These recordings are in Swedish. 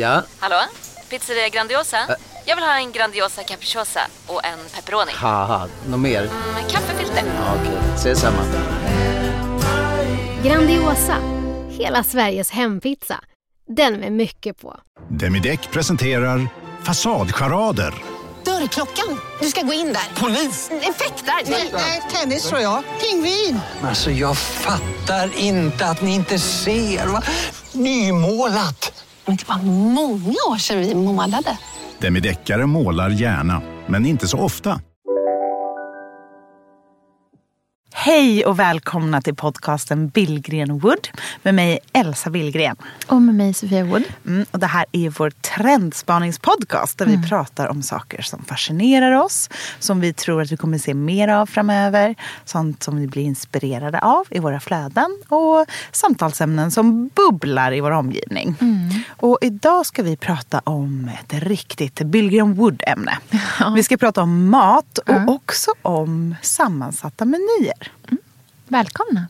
Ja? Hallå? Pizzeria Grandiosa? Jag vill ha en Grandiosa capricciosa och en pepperoni. Haha, något mer? Kaffefilter. Ja, okej, ses samma. Grandiosa, hela Sveriges hempizza. Den med mycket på. Demideck presenterar fasadcharader. Dörrklockan, du ska gå in där. Polis, effektar. Nej, tennis tror jag. Pingvin. Alltså jag fattar inte att ni inte ser. Nymålat. Men det var många år sedan vi målade. Demideckare målar gärna, men inte så ofta. Hej och välkomna till podcasten Billgren och Wood. Med mig Elsa Billgren. Och med mig Sofia Wood. Och det här är vår trendspaningspodcast där vi pratar om saker som fascinerar oss. Som vi tror att vi kommer se mer av framöver. Sånt som vi blir inspirerade av i våra flöden. Och samtalsämnen som bubblar i vår omgivning. Och idag ska vi prata om ett riktigt Billgren och Wood-ämne. Ja. Vi ska prata om mat och också om sammansatta menyer. Välkomna.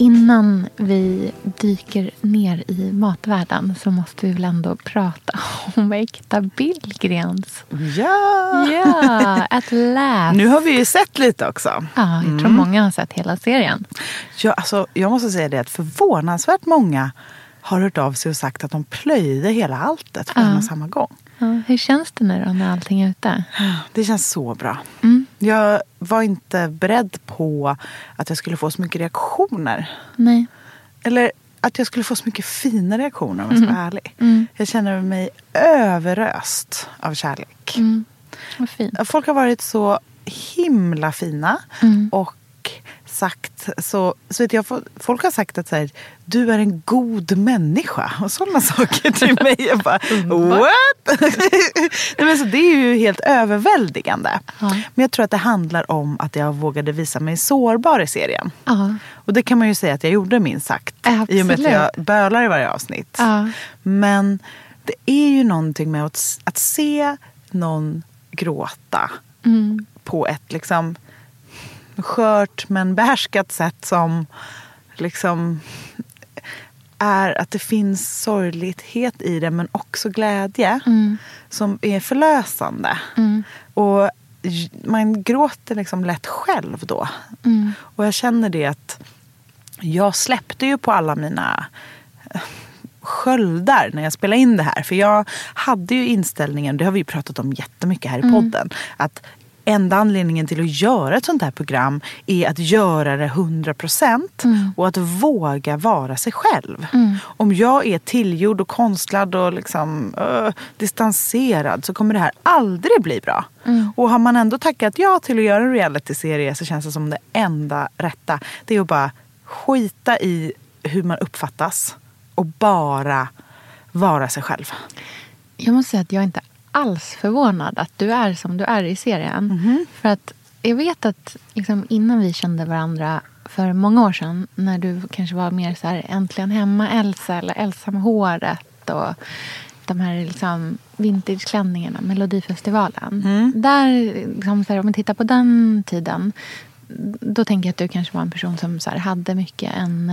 Innan vi dyker ner i matvärlden så måste vi väl ändå prata om äkta Billgrens. Ja! Ja, at last. Nu har vi ju sett lite också. Ja, jag tror många har sett hela serien. Ja, alltså, jag måste säga det att förvånansvärt många har hört av sig och sagt att de plöjde hela alltet på samma gång. Ja, hur känns det nu då när allting är ute? Det känns så bra. Jag var inte beredd på att jag skulle få så mycket reaktioner. Nej. Eller att jag skulle få så mycket fina reaktioner om jag ska vara ärlig. Jag känner mig överröst av kärlek. Vad fint. Folk har varit så himla fina och sagt så vet jag, folk har sagt att så här, du är en god människa och sådana saker till mig. Jag bara, what? Nej, men så det är ju helt överväldigande. Men jag tror att det handlar om att jag vågade visa mig sårbar i serien. Och det kan man ju säga att jag gjorde minst sagt. I och med att jag bölar i varje avsnitt. Men det är ju någonting med att se någon gråta på ett liksom skört men behärskat sätt som liksom är att det finns sorglighet i det men också glädje som är förlösande. Och man gråter liksom lätt själv då. Och jag känner det att jag släppte ju på alla mina sköldar när jag spelade in det här. För jag hade ju inställningen, det har vi ju pratat om jättemycket här i podden, att enda anledningen till att göra ett sånt här program är att göra det 100% och att våga vara sig själv. Om jag är tillgjord och konstlad och liksom, distanserad så kommer det här aldrig bli bra. Och har man ändå tackat ja till att göra en realityserie så känns det som det enda rätta. Det är att bara skita i hur man uppfattas och bara vara sig själv. Jag måste säga att jag inte alls förvånad att du är som du är i serien. För att jag vet att liksom, innan vi kände varandra för många år sedan när du kanske var mer så här äntligen hemma Elsa eller Elsa med håret och de här liksom vintageklänningarna, Melodifestivalen. Där, liksom, så här, om man tittar på den tiden då tänker jag att du kanske var en person som så här, hade mycket en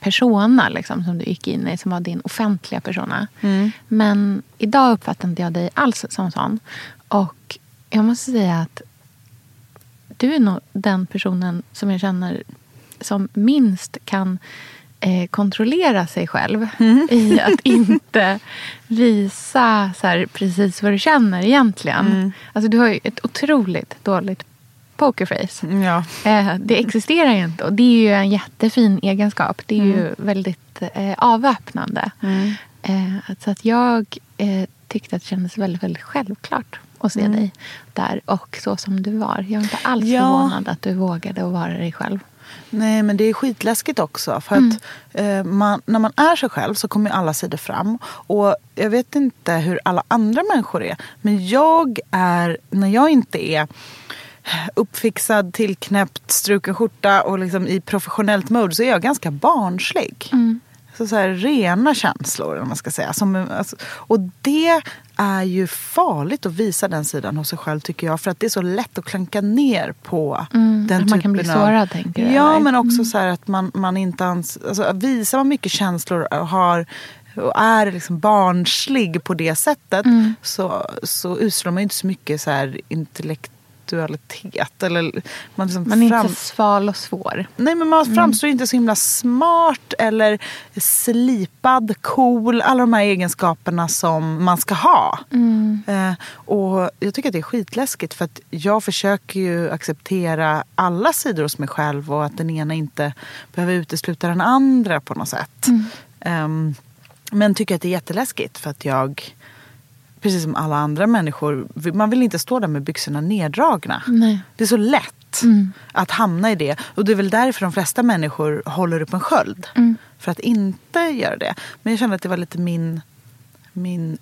persona liksom, som du gick in i, som var din offentliga persona. Men idag uppfattar inte jag dig alls som sån. Och jag måste säga att du är nog den personen som jag känner som minst kan kontrollera sig själv i att inte visa så här, precis vad du känner egentligen. Alltså du har ju ett otroligt dåligt pokerface. Ja. Det existerar ju inte. Och det är ju en jättefin egenskap. Det är ju väldigt avöppnande. Så att jag tyckte att det kändes väldigt, väldigt självklart att se dig där. Och så som du var. Jag är inte alls förvånad att du vågade att vara dig själv. Nej, men det är skitläskigt också. För att när man är sig själv så kommer alla sidor fram. Och jag vet inte hur alla andra människor är. Men jag är, när jag inte är uppfixad, tillknäppt, struken skjorta och liksom i professionellt mode så är jag ganska barnslig. så här rena känslor, om man ska säga. Och det är ju farligt att visa den sidan hos sig själv, tycker jag. För att det är så lätt att klanka ner på den typen. Man kan bli sårad, tänker jag. Ja, men också så här att man inte ens... Alltså, visar man mycket känslor och är liksom barnslig på det sättet, så utstrålar man ju inte så mycket så här intellektualitet. Eller man är inte sval och svår. Nej, men man framstår inte så himla smart eller slipad, cool. Alla de här egenskaperna som man ska ha. Och jag tycker att det är skitläskigt, för att jag försöker ju acceptera alla sidor hos mig själv, och att den ena inte behöver utesluta den andra på något sätt. Men tycker att det är jätteläskigt, för att jag, precis som alla andra människor, man vill inte stå där med byxorna neddragna. Nej. Det är så lätt att hamna i det. Och det är väl därför de flesta människor håller upp en sköld. För att inte göra det. Men jag kände att det var lite min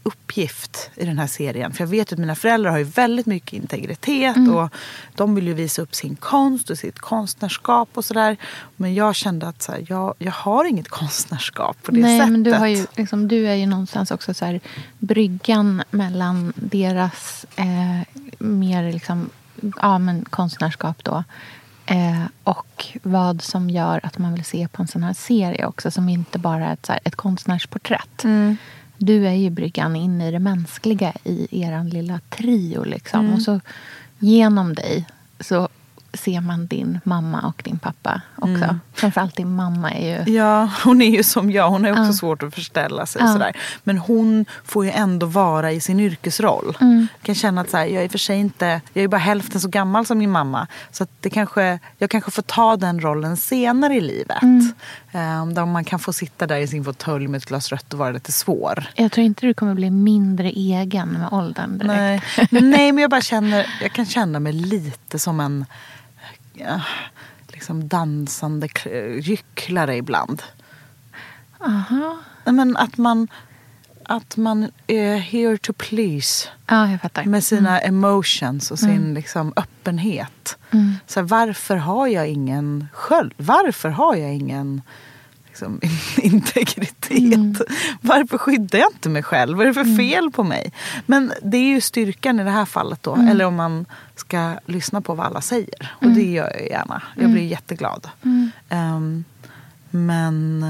uppgift i den här serien. För jag vet att mina föräldrar har ju väldigt mycket integritet. Och de vill ju visa upp sin konst och sitt konstnärskap och sådär. Men jag kände att så här, jag har inget konstnärskap på det sättet. Nej, men du har ju, liksom, du är ju någonstans också så här, bryggan mellan deras mer liksom, ja, men konstnärskap då. Och vad som gör att man vill se på en sån här serie också. Som inte bara är ett konstnärsporträtt. Du är ju bryggan in i det mänskliga i eran lilla trio liksom. Och så genom dig så ser man din mamma och din pappa också. Framförallt din mamma är ju... Ja, hon är ju som jag. Hon är också svårt att förställa sig och sådär. Men hon får ju ändå vara i sin yrkesroll. Jag kan känna att så här, jag är för sig inte... Jag är bara hälften så gammal som min mamma. Så att det kanske, jag kanske får ta den rollen senare i livet. Där man kan få sitta där i sin fåtölj med ett glas rött och vara lite svår. Jag tror inte du kommer bli mindre egen med åldern direkt. Nej, men jag kan känna mig lite som en... Ja, liksom dansande gycklare ibland. Aha. Men att man är here to please. Ja, jag fattar. Med sina emotions och sin liksom öppenhet. Så här, varför har jag ingen sköld? Varför har jag ingen liksom integritet? Varför skyddar jag inte mig själv? Vad är det för fel på mig? Men det är ju styrkan i det här fallet då. Eller om man ska lyssna på vad alla säger. Och det gör jag gärna. Jag blir jätteglad. Men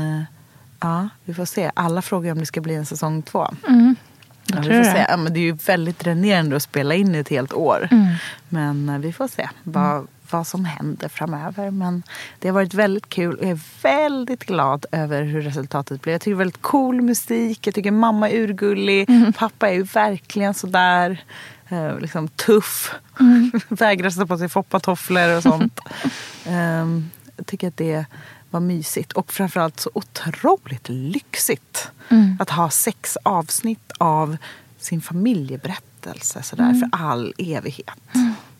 ja, vi får se. Alla frågar om det ska bli en säsong 2. Ja, vi får se. Ja, men det är ju väldigt dränerande att spela in i ett helt år. Men vi får se vad som händer framöver. Men det har varit väldigt kul. Och jag är väldigt glad över hur resultatet blev. Jag tycker det är väldigt cool musik. Jag tycker mamma är urgullig. Pappa är ju verkligen sådär liksom tuff. Vägrar sätta på sig foppatofflor och sånt. Jag tycker att det var mysigt. Och framförallt så otroligt lyxigt. Att ha 6 avsnitt av sin familjeberättelse. Sådär, för all evighet.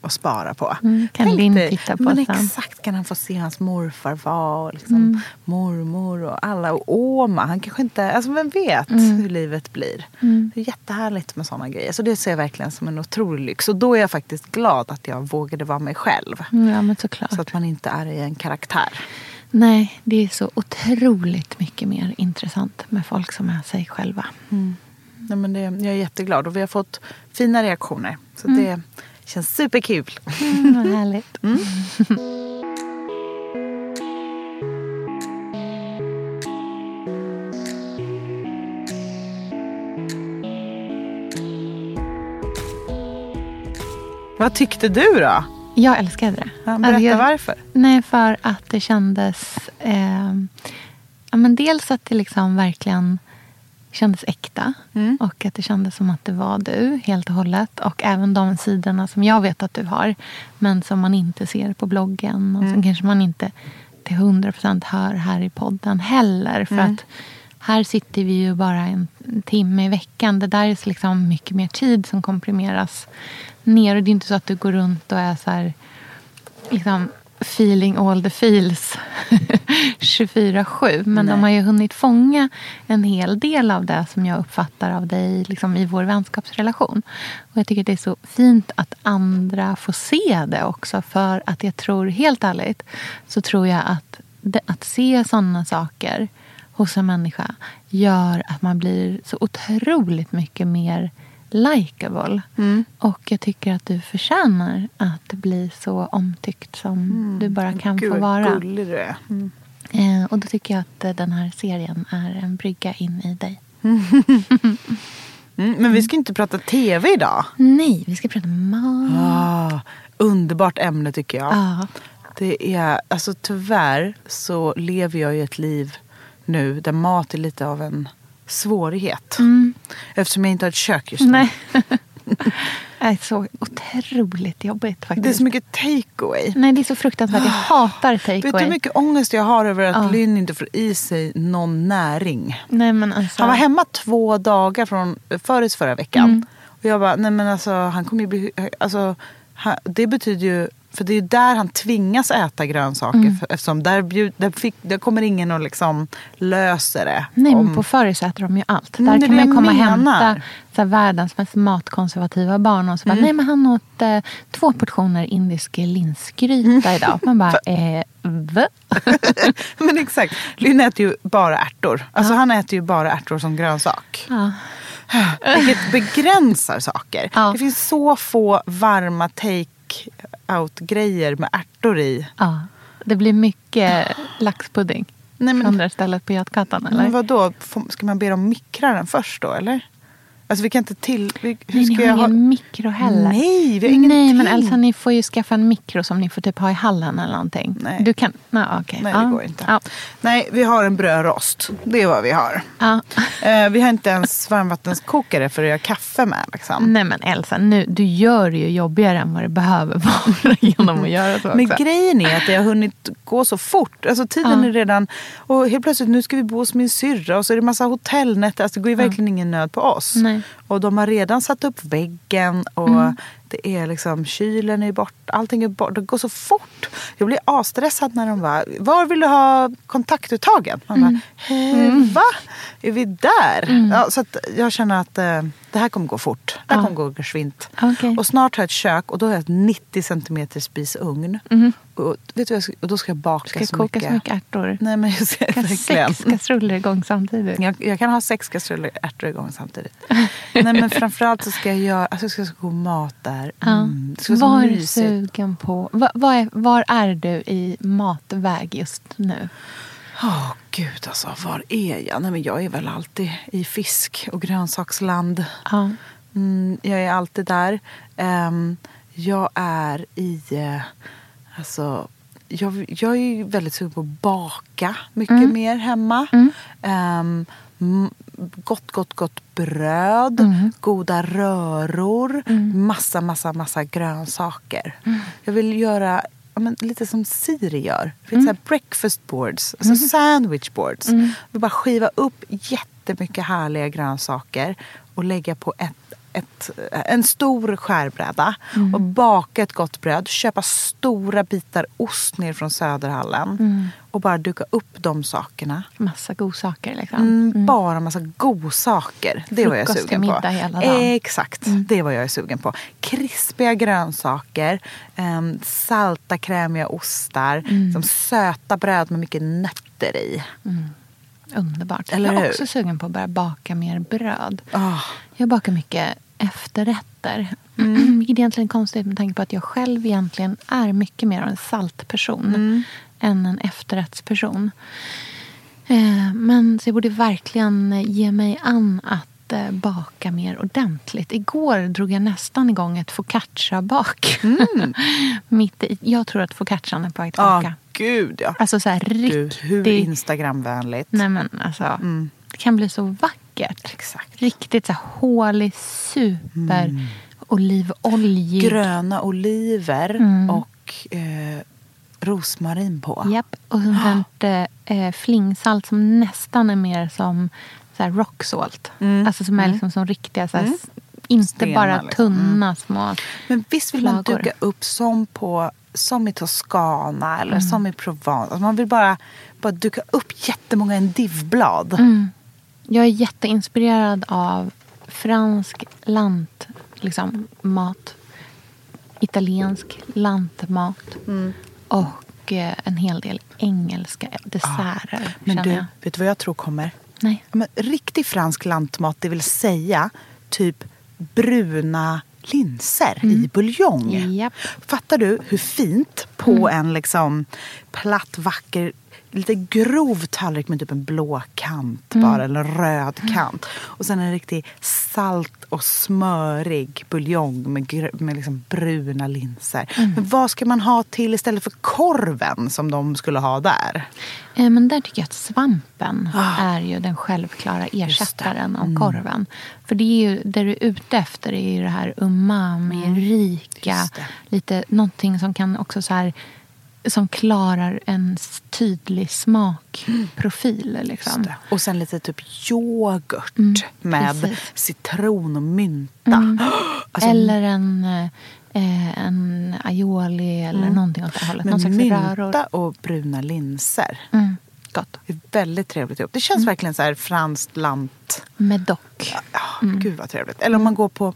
Och spara på. Kan Linn titta på men sen. Exakt, kan han få se hans morfar var liksom, mormor och alla och Oma. Han kanske inte, alltså vem vet hur livet blir. Det är jättehärligt med sådana grejer. Så det ser jag verkligen som en otrolig lyx. Och då är jag faktiskt glad att jag vågade vara mig själv. Ja, men såklart. Så att man inte är i en karaktär. Nej, det är så otroligt mycket mer intressant med folk som är sig själva. Ja, men jag är jätteglad och vi har fått fina reaktioner. Så det känns superkul. Vad härligt. Vad tyckte du då? Jag älskade det. Ja, berätta varför. Nej, för att det kändes... ja, men dels att det liksom verkligen... kändes äkta och att det kändes som att det var du helt och hållet, och även de sidorna som jag vet att du har men som man inte ser på bloggen och som kanske man inte till 100% hör här i podden heller, för att här sitter vi ju bara en timme i veckan. Det där är så liksom mycket mer tid som komprimeras ner, och det är inte så att du går runt och är så här liksom feeling all the feels 24/7, men de har ju hunnit fånga en hel del av det som jag uppfattar av dig liksom, i vår vänskapsrelation. Och jag tycker att det är så fint att andra får se det också, för att jag tror, helt ärligt, så tror jag att se sådana saker hos en människa gör att man blir så otroligt mycket mer likeable. Mm. Och jag tycker att du förtjänar att bli så omtyckt som du bara kan få vara. Gud, gullig du är. Mm. Och då tycker jag att den här serien är en brygga in i dig. Men vi ska inte prata tv idag. Nej, vi ska prata mat. Ah, underbart ämne tycker jag. Ah. Det är, alltså tyvärr så lever jag ju ett liv nu där mat är lite av en svårighet. Mm. Eftersom jag inte har ett kök just nu. Nej. Det är så otroligt jobbigt faktiskt. Det är så mycket takeaway. Nej, det är så fruktansvärt. Jag hatar takeaway. Vet du hur mycket ångest jag har över att Lynn inte får i sig någon näring? Nej, men alltså... Han var hemma 2 dagar från förra veckan. Mm. Och jag bara, nej men alltså, han kommer ju bli... Alltså, det betyder ju... För det är ju där han tvingas äta grönsaker. Mm. Eftersom där kommer ingen att liksom lösa det. Nej, men på förr så äter de ju allt. Där kan man komma och hämta så här, världens mest matkonservativa barn. Och så bara, nej men han åt 2 portioner indisk linsgryta idag. Man bara, Men exakt, Lynn äter ju bara ärtor. Alltså han äter ju bara ärtor som grönsak. Ja. Vilket begränsar saker. Ja. Det finns så få varma take-out-grejer med ärtor i. Ja, det blir mycket laxpudding. Nej, men, från det stället på Götgatan, eller? Men vadå? Ska man be dem mikra den först då, eller? Alltså vi kan inte till... Hur ska jag ha ingen mikro heller. Nej, vi har ingen. Nej, men Elsa, ni får ju skaffa en mikro som ni får typ ha i hallen eller någonting. Nej, du kan... okay. Nej, det går inte. Nej, vi har en brödrost. Det är vad vi har. Vi har inte ens varmvattenskokare för att göra kaffe med, liksom. Nej, men Elsa, nu, du gör det ju jobbigare än vad det behöver vara genom att göra så också. Men grejen är att jag har hunnit gå så fort. Alltså tiden är redan... Och helt plötsligt, nu ska vi bo hos min syrra. Och så är det massa hotellnätter. Alltså det går ju verkligen ingen nöd på oss. Nej. Och de har redan satt upp väggen och det är liksom, kylen är bort, allting är bort, det går så fort. Jag blir avstressad när de var, vill du ha kontaktuttagen? Man bara, va? Är vi där? Ja, så att jag känner att det här kommer gå fort, det här kommer gå svint. Okay. Och snart har jag ett kök och då har jag ett 90 cm spisugn. Och, vet du, och då ska jag baka så mycket. Du ska koka så mycket ärtor. Nej, men jag ska verkligen. 6 kastruller igång samtidigt. Jag kan ha 6 kastruller ärtor igång samtidigt. Nej, men framförallt så ska jag göra, alltså jag ska så god mat där. Vad är du sugen på? Var är du i matväg just nu? Åh, gud alltså, var är jag? Nej, men jag är väl alltid i fisk- och grönsaksland. Jag är alltid där. Jag är i... Alltså, jag är ju väldigt sugen på att baka mycket mer hemma. Gott bröd, goda röror, massa grönsaker. Jag vill göra lite som Siri gör. Det finns så här breakfast boards, alltså sandwich boards. Vi bara skiva upp jättemycket härliga grönsaker och lägga på en stor skärbräda och baka ett gott bröd, köpa stora bitar ost ner från Söderhallen och bara duka upp de sakerna. Massa god saker liksom. Bara massa god saker. Det är vad jag är sugen på. Hela dagen. Exakt, det är vad jag är sugen på. Krispiga grönsaker, salta krämiga ostar, som söta bröd med mycket nötter i. Underbart. Eller jag är också sugen på att börja baka mer bröd. Jag bakar mycket efterrätter. Vilket egentligen är konstigt med tanke på att jag själv egentligen är mycket mer av en saltperson än en efterrättsperson. Men så jag borde verkligen ge mig an att baka mer ordentligt. Igår drog jag nästan igång ett focaccia-bak. Jag tror att focaccian är på att baka. Gud, ja. Alltså så här riktigt... Hur Instagramvänligt. Nej, men alltså... Det kan bli så vackert. Exakt. Riktigt så här hålig, super olivoljig. Gröna oliver och rosmarin på. Japp, och sånt flingsalt som nästan är mer som så här rock salt. Alltså som är liksom som riktiga så här, inte stenar, bara tunna små. Men visst vill man duka upp som i Toscana eller som i Provence. Alltså man vill bara duka upp jättemånga endivblad. Jag är jätteinspirerad av fransk lant, liksom, mat, italiensk lantmat och och en hel del engelska desserter. Ja. Men du, vet du vad jag tror kommer? Nej. Ja, men riktig fransk lantmat, det vill säga typ bruna linser i buljong. Yep. Fattar du hur fint på en liksom platt, vacker, lite grov tallrik med typ en blå kant bara, eller en röd kant. Och sen en riktig salt och smörig buljong med liksom bruna linser. Men vad ska man ha till istället för korven som de skulle ha där? Men där tycker jag att svampen är ju den självklara ersättaren av korven. För det är ju, där du är ute efter är ju det här umami, rika, lite någonting som kan också så här, som klarar en tydlig smakprofil. Liksom. Och sen lite typ yoghurt med citron och mynta. Alltså, eller en aioli eller någonting åt det hållet. Men mynta och bruna linser. Gott. Det är väldigt trevligt ihop. Det känns verkligen så här franskt lant. Med dock. Ja, gud vad trevligt. Eller om man går på...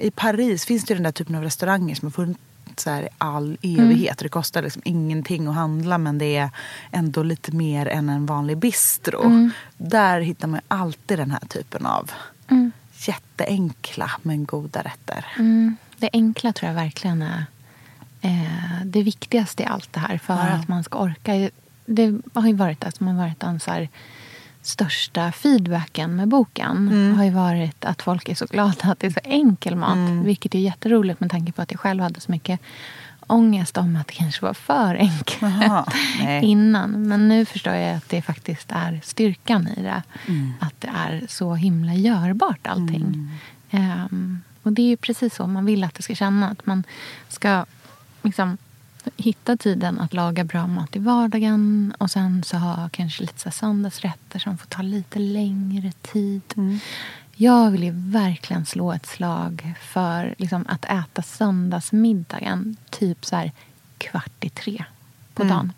I Paris finns det ju den där typen av restauranger som har funnits så här all evighet. Det kostar liksom ingenting att handla, men det är ändå lite mer än en vanlig bistro. Där hittar man alltid den här typen av jätteenkla men goda rätter. Det enkla tror jag verkligen är det viktigaste i allt det här för att man ska orka. Det har ju varit att man varit en så här största feedbacken med boken har ju varit att folk är så glada att det är så enkel mat. Vilket är jätteroligt med tanke på att jag själv hade så mycket ångest om att det kanske var för enkelt innan. Men nu förstår jag att det faktiskt är styrkan i det. Att det är så himla görbart allting. Och det är ju precis så man vill att det ska känna. Att man ska liksom hitta tiden att laga bra mat i vardagen och sen så ha kanske lite så söndagsrätter som får ta lite längre tid. Jag vill ju verkligen slå ett slag för liksom, att äta söndagsmiddagen typ så här 14:15 på dagen.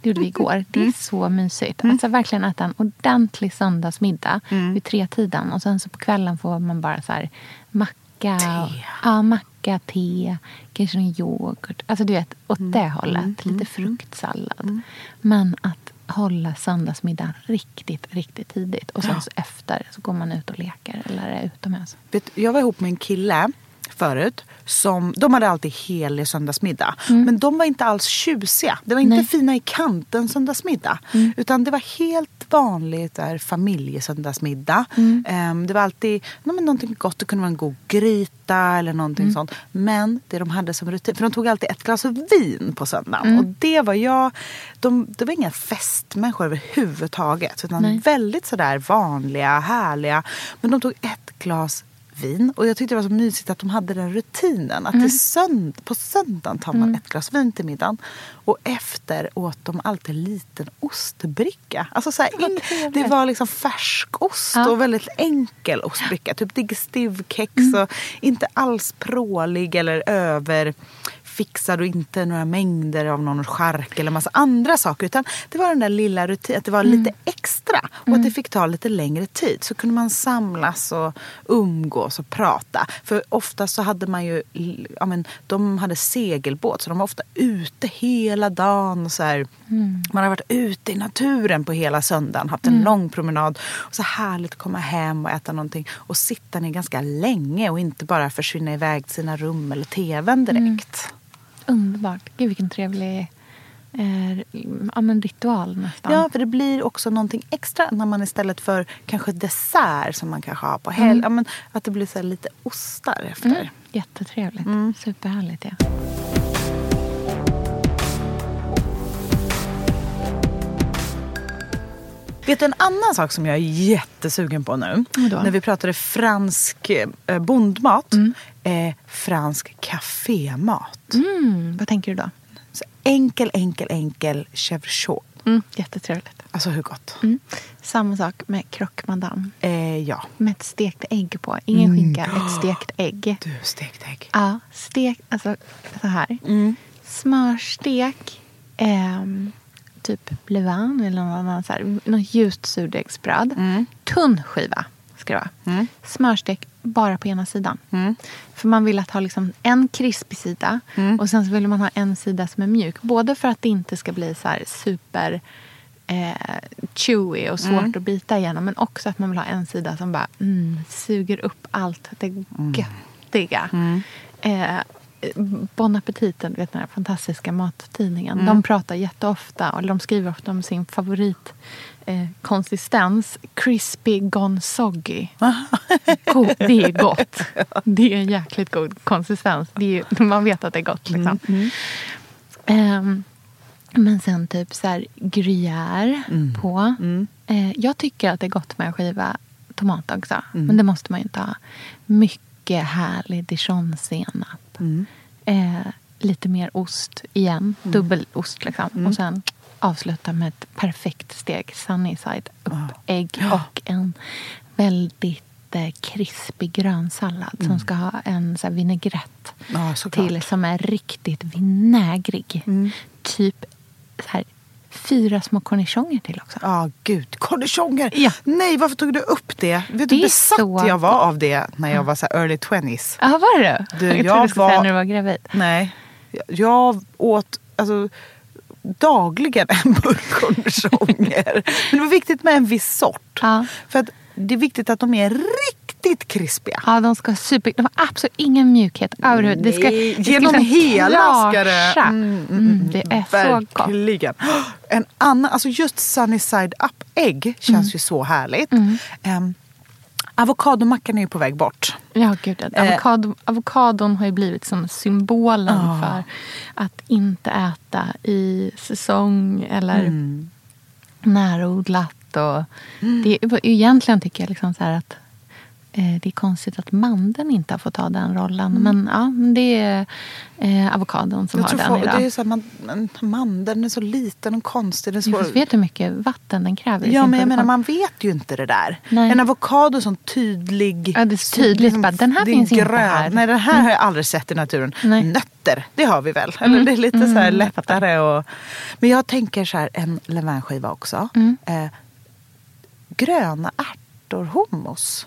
Det gjorde vi igår. Det är så mysigt. Alltså verkligen äta en ordentlig söndagsmiddag vid 3-tiden och sen så på kvällen får man bara så här macka, te, kanske någon yoghurt. Alltså du vet, åt det hållet. Lite fruktsallad. Men att hålla söndagsmiddagen riktigt, riktigt tidigt. Och sen så efter så går man ut och leker eller är utomhus. Jag var ihop med en kille förut som, de hade alltid helig söndagsmiddag. Men de var inte alls tjusiga. Det var inte fina i kanten söndagsmiddag. Utan det var helt vanligt där familjesöndagsmiddag. Det var alltid någonting gott. Det kunde vara en god gryta eller någonting sånt. Men det de hade som rutin, för de tog alltid ett glas vin på söndagen. Och det var det var inga festmänniskor överhuvudtaget. Utan väldigt sådär vanliga, härliga. Men de tog ett glas vin. Och jag tyckte det var så mysigt att de hade den rutinen. Att på söndagen tar man ett glas vin till middagen. Och efter åt de alltid en liten ostbricka. Alltså så här, det var liksom färskost och väldigt enkel ostbricka. Typ digestivkex och inte alls prålig eller överfixad. Och inte några mängder av någon chark eller massa andra saker. Utan det var den där lilla rutinen. Att det var lite extra. Och att det fick ta lite längre tid. Så kunde man samlas och umgås och prata. För ofta så hade man ju, de hade segelbåt så de var ofta ute hela dagen och så här, man har varit ute i naturen på hela söndagen, haft en lång promenad och så härligt att komma hem och äta någonting och sitta ner ganska länge och inte bara försvinna iväg till sina rum eller tvn direkt. Underbart. Gud, vilken trevlig ritual nästan. Ja, för det blir också någonting extra när man istället för kanske dessert som man kanske har på helg. Att det blir så lite ostar efter. Jättetrevligt. Superhärligt, ja. Vet du en annan sak som jag är jättesugen på nu? När vi pratade fransk bondmat, fransk kafémat. Vad tänker du då? Enkel chèvre. Jättetrevligt. Alltså hur gott. Samma sak med croque madame. Med ett stekt ägg på. Ingen skinka, ett stekt ägg. Du, stekt ägg. Ja, stekt, alltså så här. Smörstek, typ levain eller något ljust surdegsbröd. Tunn skiva. ska det vara. Mm. Smörstek bara på ena sidan. Mm. För man vill att ha liksom en krispig sida. Mm. Och sen så vill man ha en sida som är mjuk. Både för att det inte ska bli så här super chewy och svårt att bita igenom. Men också att man vill ha en sida som bara suger upp allt det göttiga. Mm. Bon Appétit, vet ni, den här fantastiska mattidningen. De pratar jätteofta och de skriver ofta om sin favorit konsistens. Crispy gone soggy. Det är gott. Det är en jäkligt god konsistens. Det är, man vet att det är gott liksom. Men sen typ så här gruyère på. Jag tycker att det är gott med skiva tomat också. Men det måste man ju inte ha. Mycket härlig dijonsenap. Lite mer ost igen, dubbelost liksom. Och sen avsluta med ett perfekt steg sunny side upp, ägg och en väldigt krispig grönsallad som ska ha en så här vinägrett till, som är riktigt vinägrig, typ så här 4 små cornichoner till också. Gud, cornichoner! Ja. Nej, varför tog du upp det? Vet du, besatt så... jag var av det när jag var så här early 20s. Ja, var det? Jag trodde du när du var gravid. Nej, jag åt alltså dagligen en burk cornichoner. Men det var viktigt med en viss sort. Ja. För att det är viktigt att de är riktigt krispiga. Ja, de ska super... De har absolut ingen mjukhet överhuvud. Det ska genom liksom hela ska det. Det är verkligen så gott. En annan, alltså just sunny side up ägg känns ju så härligt. Avokadomackan är ju på väg bort. Ja, gud. Avokadon har ju blivit som symbolen för att inte äta i säsong eller närodlat. Det är, egentligen tycker jag liksom så här att det är konstigt att mandeln inte har fått ta den rollen. Men ja, det är avokadon som jag har den idag. Det är så här, mandeln är så liten och konstig. Det är så... Vet du hur mycket vatten den kräver? Ja, men jag menar, man vet ju inte det där. Nej. En avokado som tydlig... Ja, det är tydligt. Som, bara, den här finns grön. Inte här. Nej, den här har jag aldrig sett i naturen. Nej. Nötter, det har vi väl. Eller det är lite så här lättare. Och... Men jag tänker så här, en levainskiva också. Gröna ärtor hummus.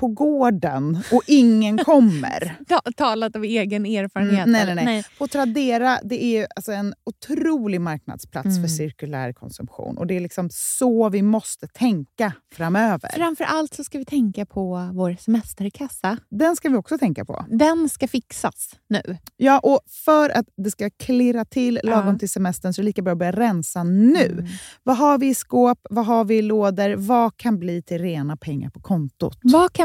på gården och ingen kommer. Talat av egen erfarenhet. Nej. På Tradera, det är ju alltså en otrolig marknadsplats för cirkulär konsumtion. Och det är liksom så vi måste tänka framöver. Framförallt så ska vi tänka på vår semesterkassa. Den ska vi också tänka på. Den ska fixas nu. Ja, och för att det ska klirra till lagom till semestern så är det lika bra att börja rensa nu. Vad har vi i skåp? Vad har vi i lådor? Vad kan bli till rena pengar på kontot? Vad kan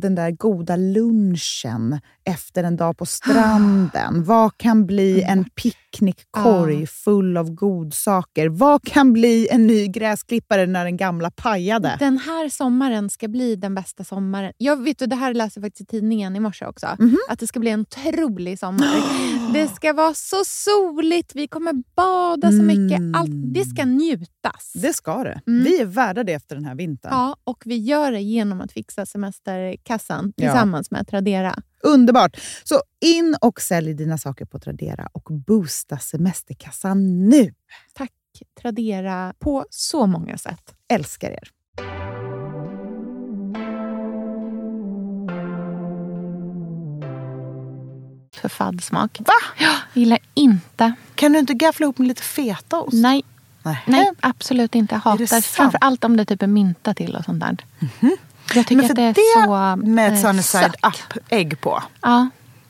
där goda lunchen efter en dag på stranden? Vad kan bli en picknickkorg full av godsaker? Vad kan bli en ny gräsklippare när den gamla pajade? Den här sommaren ska bli den bästa sommaren. Jag vet, det här läser jag faktiskt i tidningen i morse också. Att det ska bli en otrolig sommar. Det ska vara så soligt. Vi kommer bada så mycket. Allt, det ska njutas. Det ska det. Vi är värda det efter den här vintern. Ja, och vi gör det genom att fixa semesterkassan tillsammans med Tradera. Underbart! Så in och sälj dina saker på Tradera och boosta semesterkassan nu! Tack Tradera på så många sätt. Älskar er! Förfadd smak. Va? Jag gillar inte. Kan du inte gaffla ihop med lite fetaost? Nej, absolut inte. Jag hatar. Framförallt om det typ är mynta till och sånt där. Jag tycker att det är så med ett sunny side up ägg på. Ja.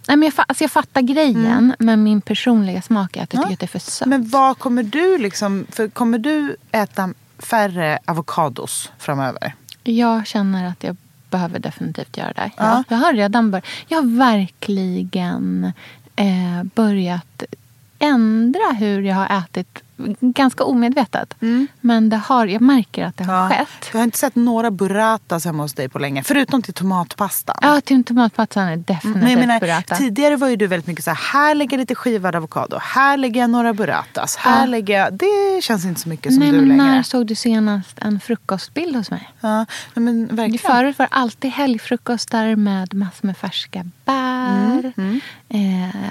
Nej, men jag fattar grejen, men min personliga smak är att jag tycker att det är för sött. Men vad kommer du liksom, för kommer du äta färre avokados framöver? Jag känner att jag behöver definitivt göra det. Ja. Jag har verkligen börjat ändra hur jag har ätit ganska omedvetet. Mm. Men det har, jag märker att det har skett. Jag har inte sett några burratas hemma hos dig på länge. Förutom till tomatpastan. Ja, till tomatpastan är definitivt men jag menar, burrata. Tidigare var ju du väldigt mycket så här lägger lite skivad avokado. Här lägger jag några burratas. Här lägger jag... Det känns inte så mycket som du längre. När såg du senast en frukostbild hos mig? Ja, men verkligen. Förut var alltid helgfrukostar med massor med färska bär. Mm.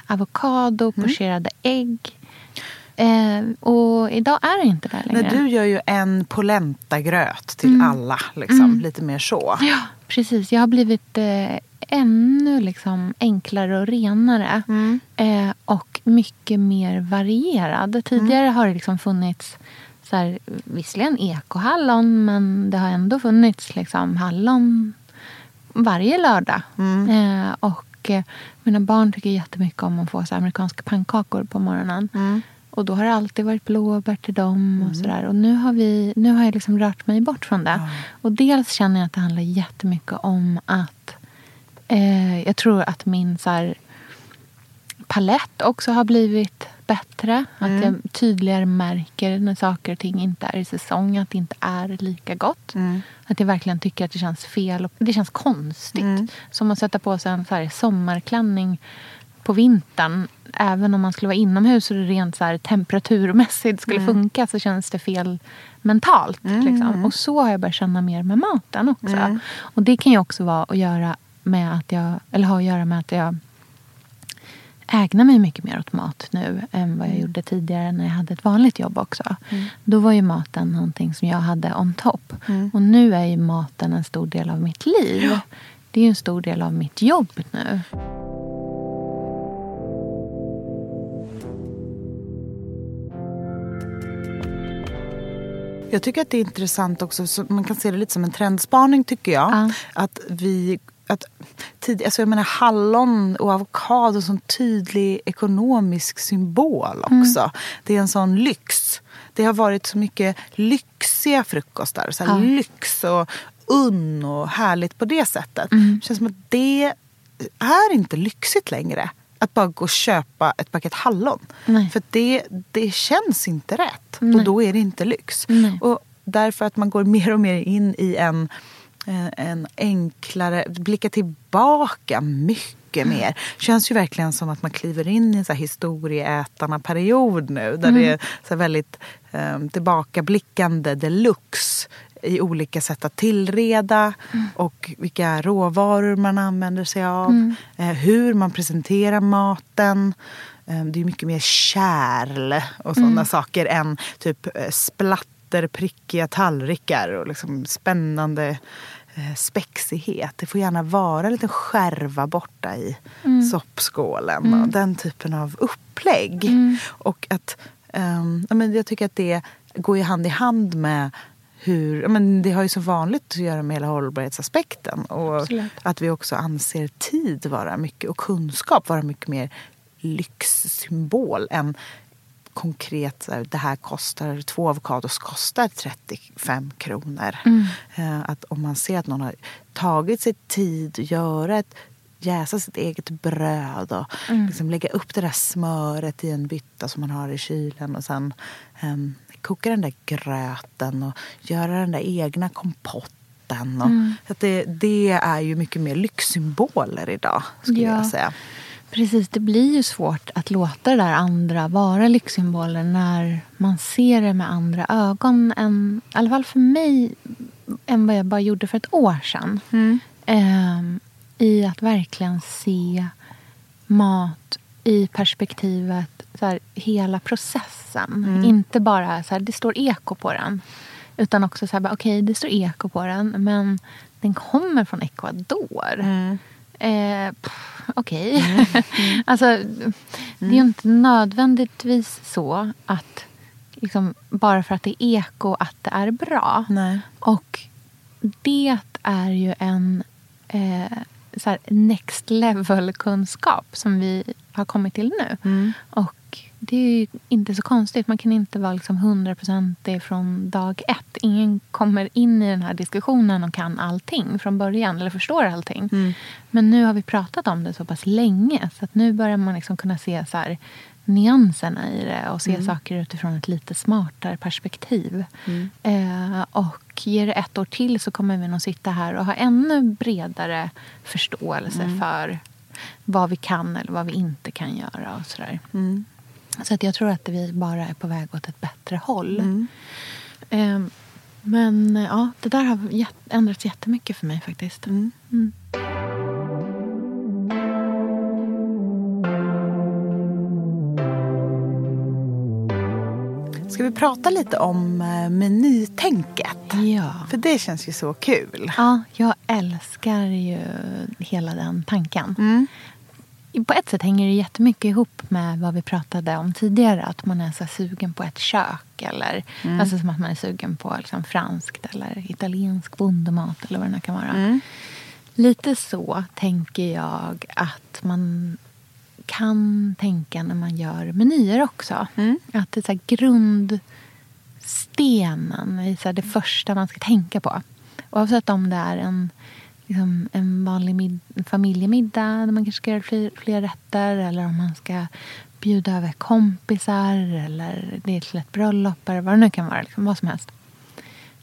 Avokado, pocherade ägg. Och idag är det inte där längre. Nej, du gör ju en polentagröt till alla, liksom. Lite mer så. Ja, precis. Jag har blivit ännu liksom, enklare och renare. Och mycket mer varierad. Tidigare har det liksom funnits så här, visserligen ekohallon, men det har ändå funnits liksom, hallon varje lördag. Och mina barn tycker jättemycket om att få så amerikanska pannkakor på morgonen. Och då har det alltid varit blåbär till dem och sådär. Och nu har jag liksom rört mig bort från det. Och dels känner jag att det handlar jättemycket om att jag tror att min så här, palett också har blivit bättre. Att jag tydligare märker när saker och ting inte är i säsong. Att det inte är lika gott. Att jag verkligen tycker att det känns fel. Och det känns konstigt. Som att sätta på sig en så här, sommarklänning på vintern, även om man skulle vara inomhus och det rent så här temperaturmässigt skulle funka, så känns det fel mentalt. Liksom. Och så har jag börjat känna mer med maten också. Och det kan ju också vara att göra med att jag, eller ha att göra med att jag ägnar mig mycket mer åt mat nu än vad jag gjorde tidigare när jag hade ett vanligt jobb också. Då var ju maten någonting som jag hade on top. Och nu är ju maten en stor del av mitt liv. Ja. Det är ju en stor del av mitt jobb nu. Jag tycker att det är intressant också, så man kan se det lite som en trendspaning tycker jag. Att vi, alltså jag menar hallon och avokado som tydlig ekonomisk symbol också. Det är en sån lyx. Det har varit så mycket lyxiga frukostar, så här lyx och unn och härligt på det sättet. Det känns som att det är inte lyxigt längre. Att bara gå och köpa ett paket hallon. Nej. För det känns inte rätt. Nej. Och då är det inte lyx. Nej. Och därför att man går mer och mer in i en enklare... Blicka tillbaka mycket mer. Känns ju verkligen som att man kliver in i en så här historieätarna-period nu. Där det är så här väldigt tillbakablickande deluxe. I olika sätt att tillreda och vilka råvaror man använder sig av. Hur man presenterar maten. Det är mycket mer kärl och sådana saker än typ splatterprickiga tallrikar och liksom spännande spexighet. Det får gärna vara lite skärva borta i soppskålen och den typen av upplägg. Och att jag tycker att det går ju hand i hand med hur, men det har ju som vanligt att göra med hela hållbarhetsaspekten. Och absolut. Att vi också anser tid vara mycket, och kunskap vara mycket mer lyxsymbol än konkret, så här, det här kostar, 2 avokados kostar 35 kronor. Att om man ser att någon har tagit sig tid att göra jäsa sitt eget bröd och liksom lägga upp det där smöret i en bytta som man har i kylen och sen... koka den där gröten och göra den där egna kompotten. Och att det är ju mycket mer lyxsymboler idag, skulle jag säga. Precis, det blir ju svårt att låta det där andra vara lyxsymboler när man ser det med andra ögon än, i alla fall för mig, än vad jag bara gjorde för ett år sedan. I att verkligen se mat i perspektivet så här, hela processen. Inte bara så här, det står eko på den. Utan också så här, okej, det står eko på den. Men den kommer från Ecuador. Okej. Alltså, det är ju inte nödvändigtvis så att liksom, bara för att det är eko att det är bra. Nej. Och det är ju en... så här next level kunskap som vi har kommit till nu. Och det är ju inte så konstigt. Man kan inte vara liksom 100% från dag ett. Ingen kommer in i den här diskussionen och kan allting från början eller förstår allting. Men nu har vi pratat om det så pass länge så att nu börjar man liksom kunna se så här, nyanserna i det och se saker utifrån ett lite smartare perspektiv. Mm. Och ger det ett år till så kommer vi nog sitta här och ha ännu bredare förståelse för vad vi kan eller vad vi inte kan göra och sådär. Mm. Så att jag tror att vi bara är på väg åt ett bättre håll. Mm. Men ja, det där har ändrats jättemycket för mig faktiskt. Mm. Mm. Ska vi prata lite om menytänket? Ja. För det känns ju så kul. Ja, jag älskar ju hela den tanken. Mm. På ett sätt hänger det jättemycket ihop med vad vi pratade om tidigare. Att man är så sugen på ett kök. Eller, alltså som att man är sugen på liksom franskt eller italiensk bondemat. Eller vad det nu kan vara. Mm. Lite så tänker jag att man kan tänka när man gör menyer också. Mm. Att det är så här grundstenen är så här det första man ska tänka på. Oavsett om det är en vanlig familjemiddag där man kanske ska göra fler rätter, eller om man ska bjuda över kompisar eller det är till ett bröllop eller vad det nu kan vara, liksom, vad som helst.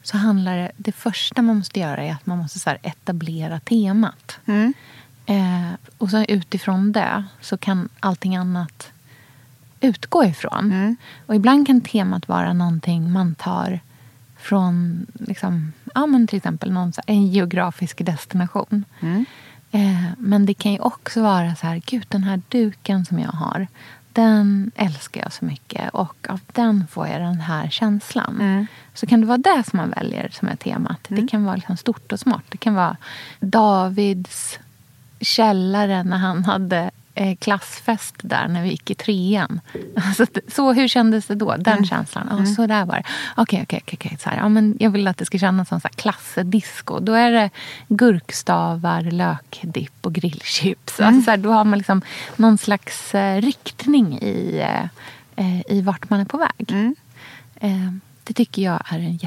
Så handlar det första man måste göra är att man måste så här etablera temat. Mm. Och så utifrån det så kan allting annat utgå ifrån. Mm. Och ibland kan temat vara någonting man tar från liksom, ja, men till exempel en geografisk destination. Mm. Men det kan ju också vara så här, gud, den här duken som jag har, den älskar jag så mycket och av den får jag den här känslan. Mm. Så kan det vara det som man väljer som är temat. Mm. Det kan vara liksom stort och smart. Det kan vara Davids källaren när han hade klassfest där när vi gick i trean. Alltså, så hur kändes det då? Den känslan. Ja, så där var det. Okej. Så här, ja, men jag vill att det ska kännas som så här klassdisco. Då är det gurkstavar, lökdipp och grillchips. Alltså, så här, då har man liksom någon slags riktning i vart man är på väg. Mm. Det tycker jag är en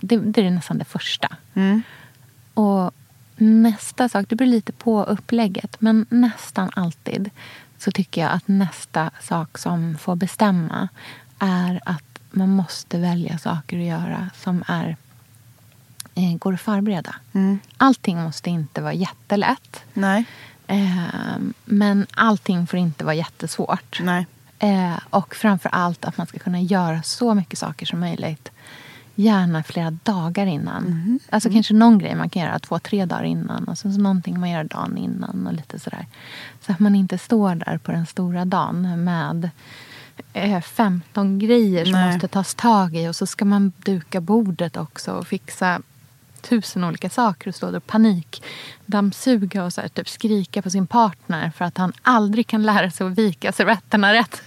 det är nästan det första. Mm. Och nästa sak, det beror lite på upplägget, men nästan alltid så tycker jag att nästa sak som får bestämma är att man måste välja saker att göra som går att förbereda. Mm. Allting måste inte vara jättelätt. Nej. Men allting får inte vara jättesvårt. Nej. Och framförallt att man ska kunna göra så mycket saker som möjligt. Gärna flera dagar innan. Mm. Alltså kanske någon grej man kan göra 2-3 dagar innan. Och sen så någonting man gör dagen innan och lite sådär. Så att man inte står där på den stora dagen med 15 grejer som måste tas tag i. Och så ska man duka bordet också och fixa 1000 olika saker och stå där och panikdammsuga och så här, typ skrika på sin partner för att han aldrig kan lära sig att vika servetterna rätt.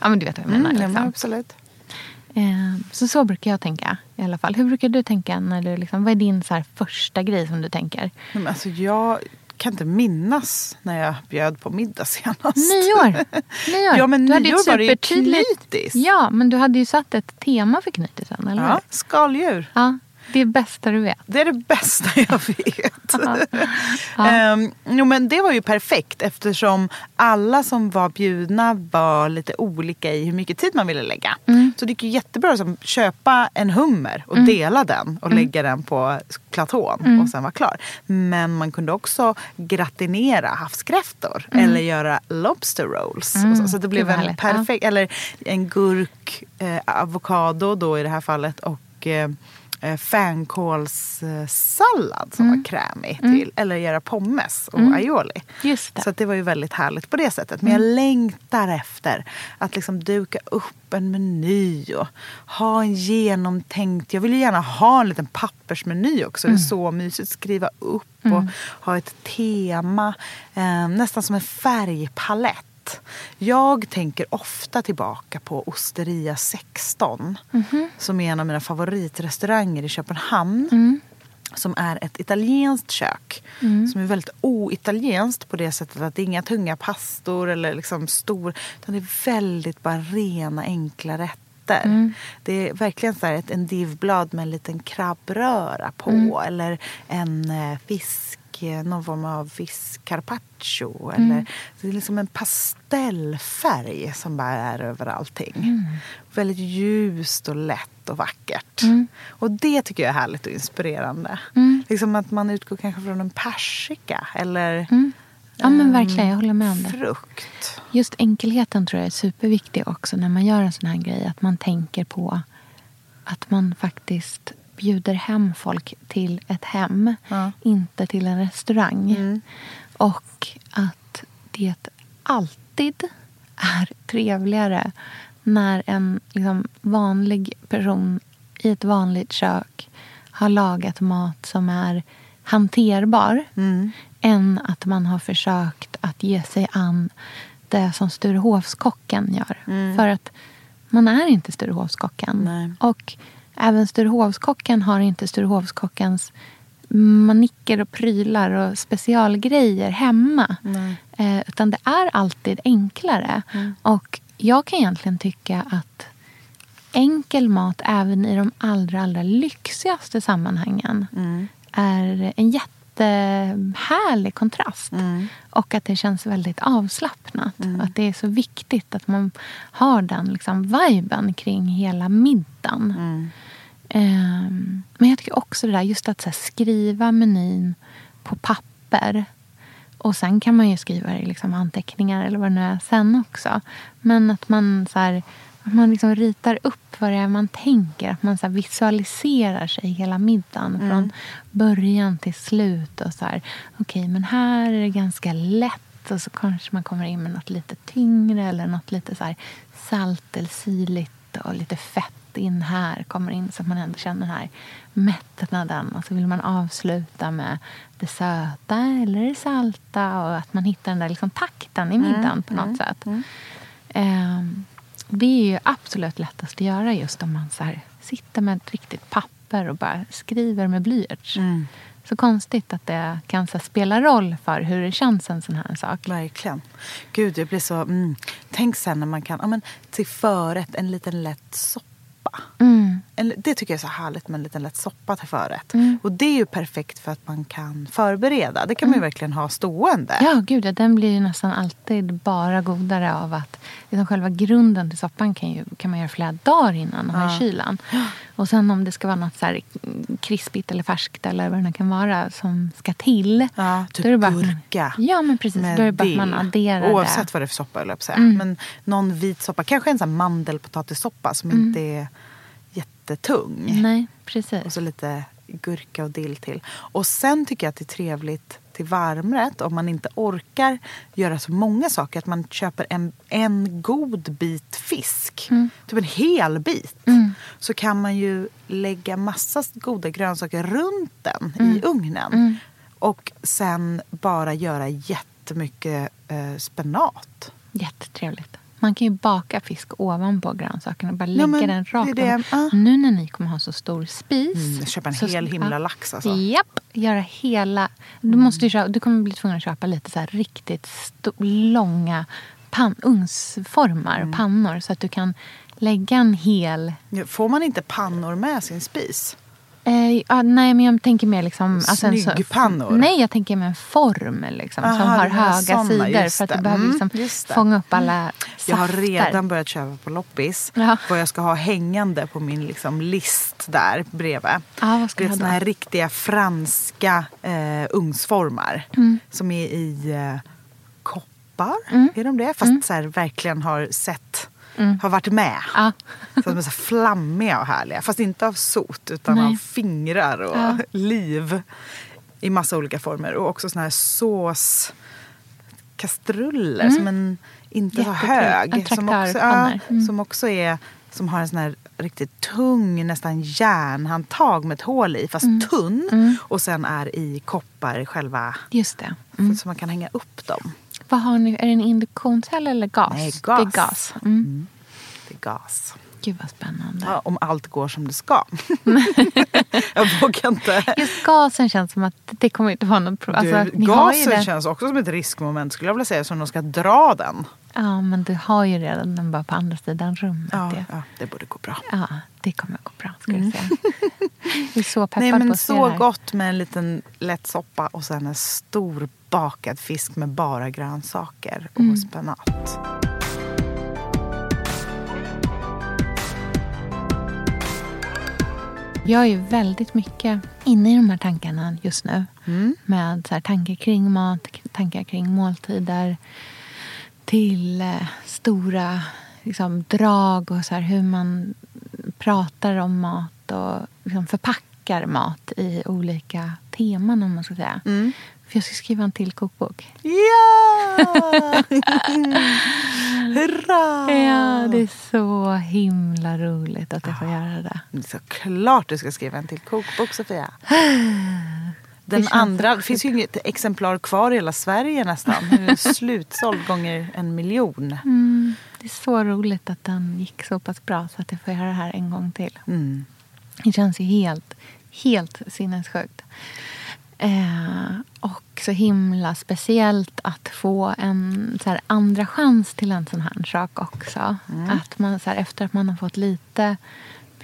Ja, men du vet vad jag menar. Liksom. Ja, absolut. Så brukar jag tänka i alla fall. Hur brukar du tänka när du liksom, vad är din så här första grej som du tänker? Men alltså jag kan inte minnas när jag bjöd på middag senast. 9 år. Ja, men 9 år var det ju knytis. Ja, men du hade ju satt ett tema för knytisen, eller? Ja, skaldjur. Ja, det är det bästa du vet. Det är det bästa jag vet. Ja. Jo, men det var ju perfekt eftersom alla som var bjudna var lite olika i hur mycket tid man ville lägga. Mm. Så det gick ju jättebra att köpa en hummer och dela den och lägga den på platån och sen vara klar. Men man kunde också gratinera havskräftor eller göra lobster rolls. Så det blev en perfekt, eller en gurk, avokado då i det här fallet och fänkålssallad som var krämig till. Eller göra pommes och aioli. Just det. Så att det var ju väldigt härligt på det sättet. Men jag längtar efter att liksom duka upp en meny och ha en genomtänkt. Jag vill ju gärna ha en liten pappersmeny också. Det är så mysigt att skriva upp och ha ett tema. Nästan som en färgpalett. Jag tänker ofta tillbaka på Osteria 16 som är en av mina favoritrestauranger i Köpenhamn som är ett italienskt kök som är väldigt oitalienskt på det sättet att det är inga tunga pastor eller liksom stor, utan det är väldigt bara rena, enkla rätter. Det är verkligen så här en divblad med en liten krabbröra på eller en fisk fick någon form av viss carpaccio. Mm. Eller, det är liksom en pastellfärg som bara är över allting. Mm. Väldigt ljust och lätt och vackert. Mm. Och det tycker jag är härligt och inspirerande. Mm. Liksom att man utgår kanske från en persika eller... Mm. Ja, men verkligen, jag håller med om det. Frukt. Just enkelheten tror jag är superviktig också när man gör en sån här grej. Att man tänker på att man faktiskt bjuder hem folk till ett hem. Ja. Inte till en restaurang. Mm. Och att det alltid är trevligare när en liksom, vanlig person i ett vanligt kök har lagat mat som är hanterbar. Mm. Än att man har försökt att ge sig an det som Sturehovskocken gör. Mm. För att man är inte Sturehovskocken. Nej. Och även Sturehovskocken har inte Sturehovskockens manicker och prylar och specialgrejer hemma. Nej. Utan det är alltid enklare. Mm. Och jag kan egentligen tycka att enkel mat även i de allra, allra lyxigaste sammanhangen är en härlig kontrast. Mm. Och att det känns väldigt avslappnat. Mm. Att det är så viktigt att man har den liksom viben kring hela middagen. Mm. Men jag tycker också det där just att så här, skriva menyn på papper och sen kan man ju skriva liksom, anteckningar eller vad det nu är sen också. Men att man så här, att man liksom ritar upp vad det är man tänker. Att man så här visualiserar sig hela middagen. Från början till slut. Och så här, okej, men här är det ganska lätt. Och så kanske man kommer in med något lite tyngre. Eller något lite så här salt eller syrligt. Och lite fett in här. Kommer in så att man ändå känner den här mättnaden. Och så vill man avsluta med det söta eller det salta. Och att man hittar den där liksom takten i middagen på något sätt. Mm. Det är ju absolut lättast att göra just om man så här sitter med ett riktigt papper och bara skriver med blyerts. Mm. Så konstigt att det kan så spela roll för hur det känns en sån här sak. Verkligen. Gud, det blir så... Tänk sen när man kan... Ja, men, till förrätt en liten lätt soppa. Mm. Det tycker jag är så härligt med en liten lätt soppa till förrätt. Mm. Och det är ju perfekt för att man kan förbereda. Det kan man ju verkligen ha stående. Ja, gud, den blir ju nästan alltid bara godare av att liksom själva grunden till soppan kan man göra flera dagar innan och ha i kylan. Och sen om det ska vara något så här krispigt eller färskt eller vad det kan vara som ska till. Ja, typ gurka. Ja, men precis. Då är det bara att man adderar oavsett vad det är för soppa, eller jag men någon vit soppa. Kanske en sån här mandelpotatissoppa som inte är tung. Nej, precis. Och så lite gurka och dill till. Och sen tycker jag att det är trevligt till varmrätt om man inte orkar göra så många saker. Att man köper en god bit fisk. Typ en hel bit. Så kan man ju lägga massa goda grönsaker runt den i ugnen. Och sen bara göra jättemycket spenat. Jättetrevligt. Man kan ju baka fisk ovanpå grönsakerna och bara lägga den rakt. Nu när ni kommer ha så stor spis. Köpa en hel himla lax alltså. Japp, göra hela. Du kommer bli tvungen att köpa lite så här riktigt långa ugnsformar och pannor så att du kan lägga en hel... Får man inte pannor med sin spis? Nej, men jag tänker mer liksom... Snyggpannor? Alltså, nej, jag tänker mer en form liksom, som har höga sidor för att du behöver liksom fånga upp alla safter. Jag har redan börjat köpa på loppis vad jag ska ha hängande på min liksom, list där bredvid. Vad ska det är såna här riktiga franska ugnsformar som är i koppar. Är de det? Fast så här, verkligen har sett... har varit med. Så att de är så flammiga och härliga. Fast inte av sot utan av fingrar och liv. I massa olika former. Och också såna här såskastruller som inte var hög. Som har en sån här riktigt tung, nästan järnhandtag med ett hål i, fast tunn. Och sen är i koppar själva. Just det. Så man kan hänga upp dem. Vad har ni? Är det en induktionshäll eller gas? Nej, gas. Det är gas. Det är gas. Gud vad spännande. Ja, om allt går som det ska. Jag vågar inte. Just gasen känns som att det kommer inte vara något problem. Alltså, gasen känns också som ett riskmoment skulle jag vilja säga. Som de ska dra den. Ja, men du har ju redan den bara på andra sidan rummet. Ja, ja, det borde gå bra. Ja, det kommer gå bra, ska jag säga. Jag är så peppad. Nej, men på så här. Gott med en liten lätt soppa och sen en stor bakad fisk med bara grönsaker och spenat. Jag är väldigt mycket inne i de här tankarna just nu. Mm. Med så här tankar kring mat, tankar kring måltider. Till stora liksom, drag och så här, hur man pratar om mat och liksom, förpackar mat i olika teman om man ska säga. Mm. För jag ska skriva en till kokbok. Ja! Hurra! Ja, det är så himla roligt att jag får göra det. Det är såklart du ska skriva en till kokbok, Sofia. Den andra, det finns ju inget exemplar kvar i hela Sverige nästan. Den är slutsåld gånger 1 miljon. Mm, det är så roligt att den gick så pass bra så att jag får göra det här en gång till. Mm. Det känns ju helt sinnessjukt. Och så himla speciellt att få en så här, andra chans till en sån här sak också. Mm. Att man, så här, efter att man har fått lite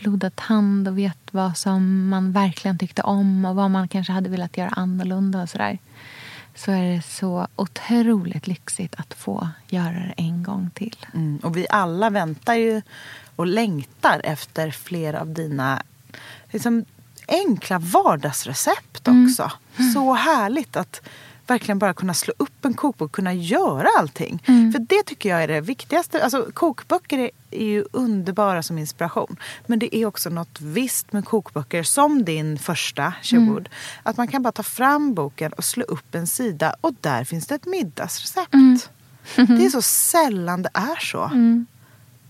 blodat hand och vet vad som man verkligen tyckte om och vad man kanske hade velat göra annorlunda och sådär. Så är det så otroligt lyxigt att få göra det en gång till. Mm. Och vi alla väntar ju och längtar efter fler av dina liksom, enkla vardagsrecept också. Mm. Mm. Så härligt att verkligen bara kunna slå upp en kokbok och kunna göra allting. Mm. För det tycker jag är det viktigaste. Alltså kokböcker är ju underbara som inspiration. Men det är också något visst med kokböcker som din första Sherwood. Mm. Att man kan bara ta fram boken och slå upp en sida och där finns det ett middagsrecept. Mm. Mm-hmm. Det är så sällan det är så. Mm.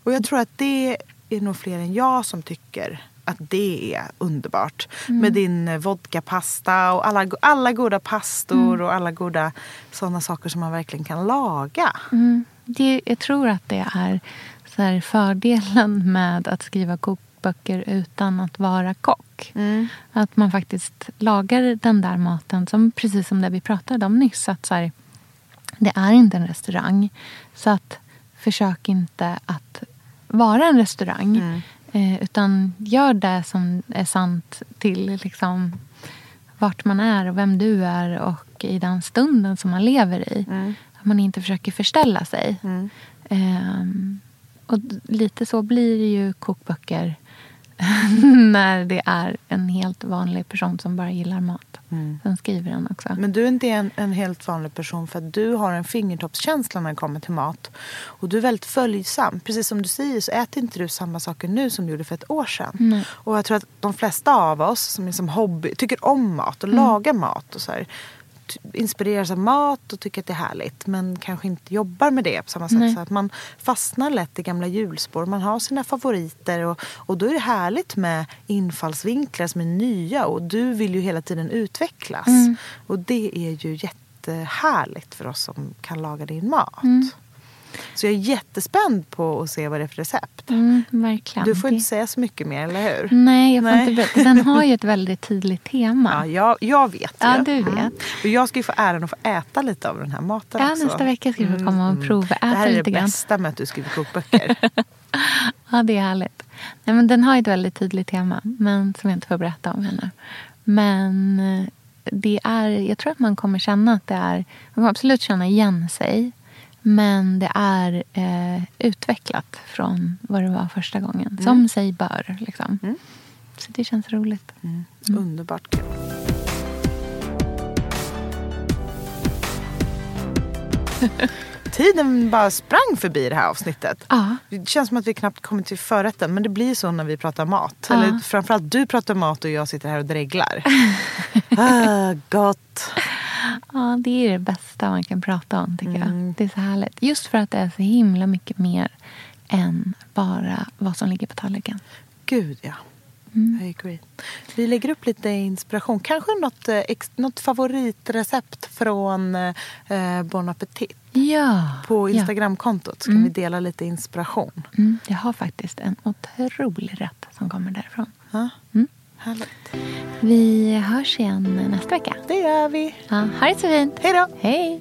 Och jag tror att det är nog fler än jag som tycker att det är underbart. Mm. Med din vodkapasta och alla goda pastor och alla goda sådana saker som man verkligen kan laga. Mm. Jag tror att det är så här fördelen med att skriva kokböcker utan att vara kock. Mm. Att man faktiskt lagar den där maten som precis som det vi pratade om nyss. Att så här, det är inte en restaurang. Så att försök inte att vara en restaurang. Mm. Utan gör det som är sant till liksom, vart man är och vem du är och i den stunden som man lever i. Mm. Att man inte försöker förställa sig. Mm. Och lite så blir det ju kokböcker när det är en helt vanlig person som bara gillar mat. Mm. Sen skriver den också. Men du är inte en helt vanlig person för att du har en fingertoppskänsla när det kommer till mat. Och du är väldigt följsam. Precis som du säger så äter inte du samma saker nu som du gjorde för ett år sedan. Mm. Och jag tror att de flesta av oss som är som hobby tycker om mat och lagar mat och så här, inspireras av mat och tycker att det är härligt men kanske inte jobbar med det på samma sätt. Nej. Så att man fastnar lätt i gamla hjulspår. Man har sina favoriter och då är det härligt med infallsvinklar som är nya och du vill ju hela tiden utvecklas. Mm. Och det är ju jättehärligt för oss som kan laga din mat. Mm. Så jag är jättespänd på att se vad det är för recept. Mm, verkligen. Du får inte säga så mycket mer, eller hur? Nej, jag får inte berätta. Den har ju ett väldigt tydligt tema. Ja, jag vet. Ja, ju. Du vet. Mm. Och jag ska ju få äran att få äta lite av den här maten. Ja, också. Nästa vecka ska vi få komma och prova. Äta det här är det bästa med att du skriver kokböcker. Ja, det är härligt. Nej, men den har ju ett väldigt tydligt tema, men som jag inte får berätta om henne. Men det är, jag tror att man kommer känna att det är, man kommer absolut känna igen sig. Men det är utvecklat från vad det var första gången. Som sig bör, liksom. Mm. Så det känns roligt. Mm. Mm. Underbart kul. Tiden bara sprang förbi det här avsnittet. Ja. Det känns som att vi knappt kommit till förrätten. Men det blir så när vi pratar mat. Ja. Eller framförallt du pratar mat och jag sitter här och dreglar. Gott. Ja, det är det bästa man kan prata om, tycker jag. Det är så härligt. Just för att det är så himla mycket mer än bara vad som ligger på tallriken. Gud, ja. Mm. I agree. Vi lägger upp lite inspiration. Kanske något favoritrecept från Bon Appétit. Ja. På Instagram-kontot ska vi dela lite inspiration. Mm. Jag har faktiskt en otrolig rätt som kommer därifrån. Ja. Mm. Härligt. Vi hörs igen nästa vecka. Det gör vi. Ja, ha det så fint. Hej då. Hej.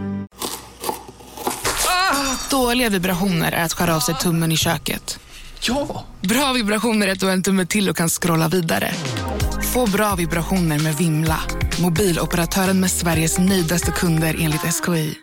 Dåliga vibrationer är att skära av sig tummen i köket. Ja! Bra vibrationer är att du har en tumme till och kan scrolla vidare. Få bra vibrationer med Vimla. Mobiloperatören med Sveriges nöjdaste kunder enligt SKI.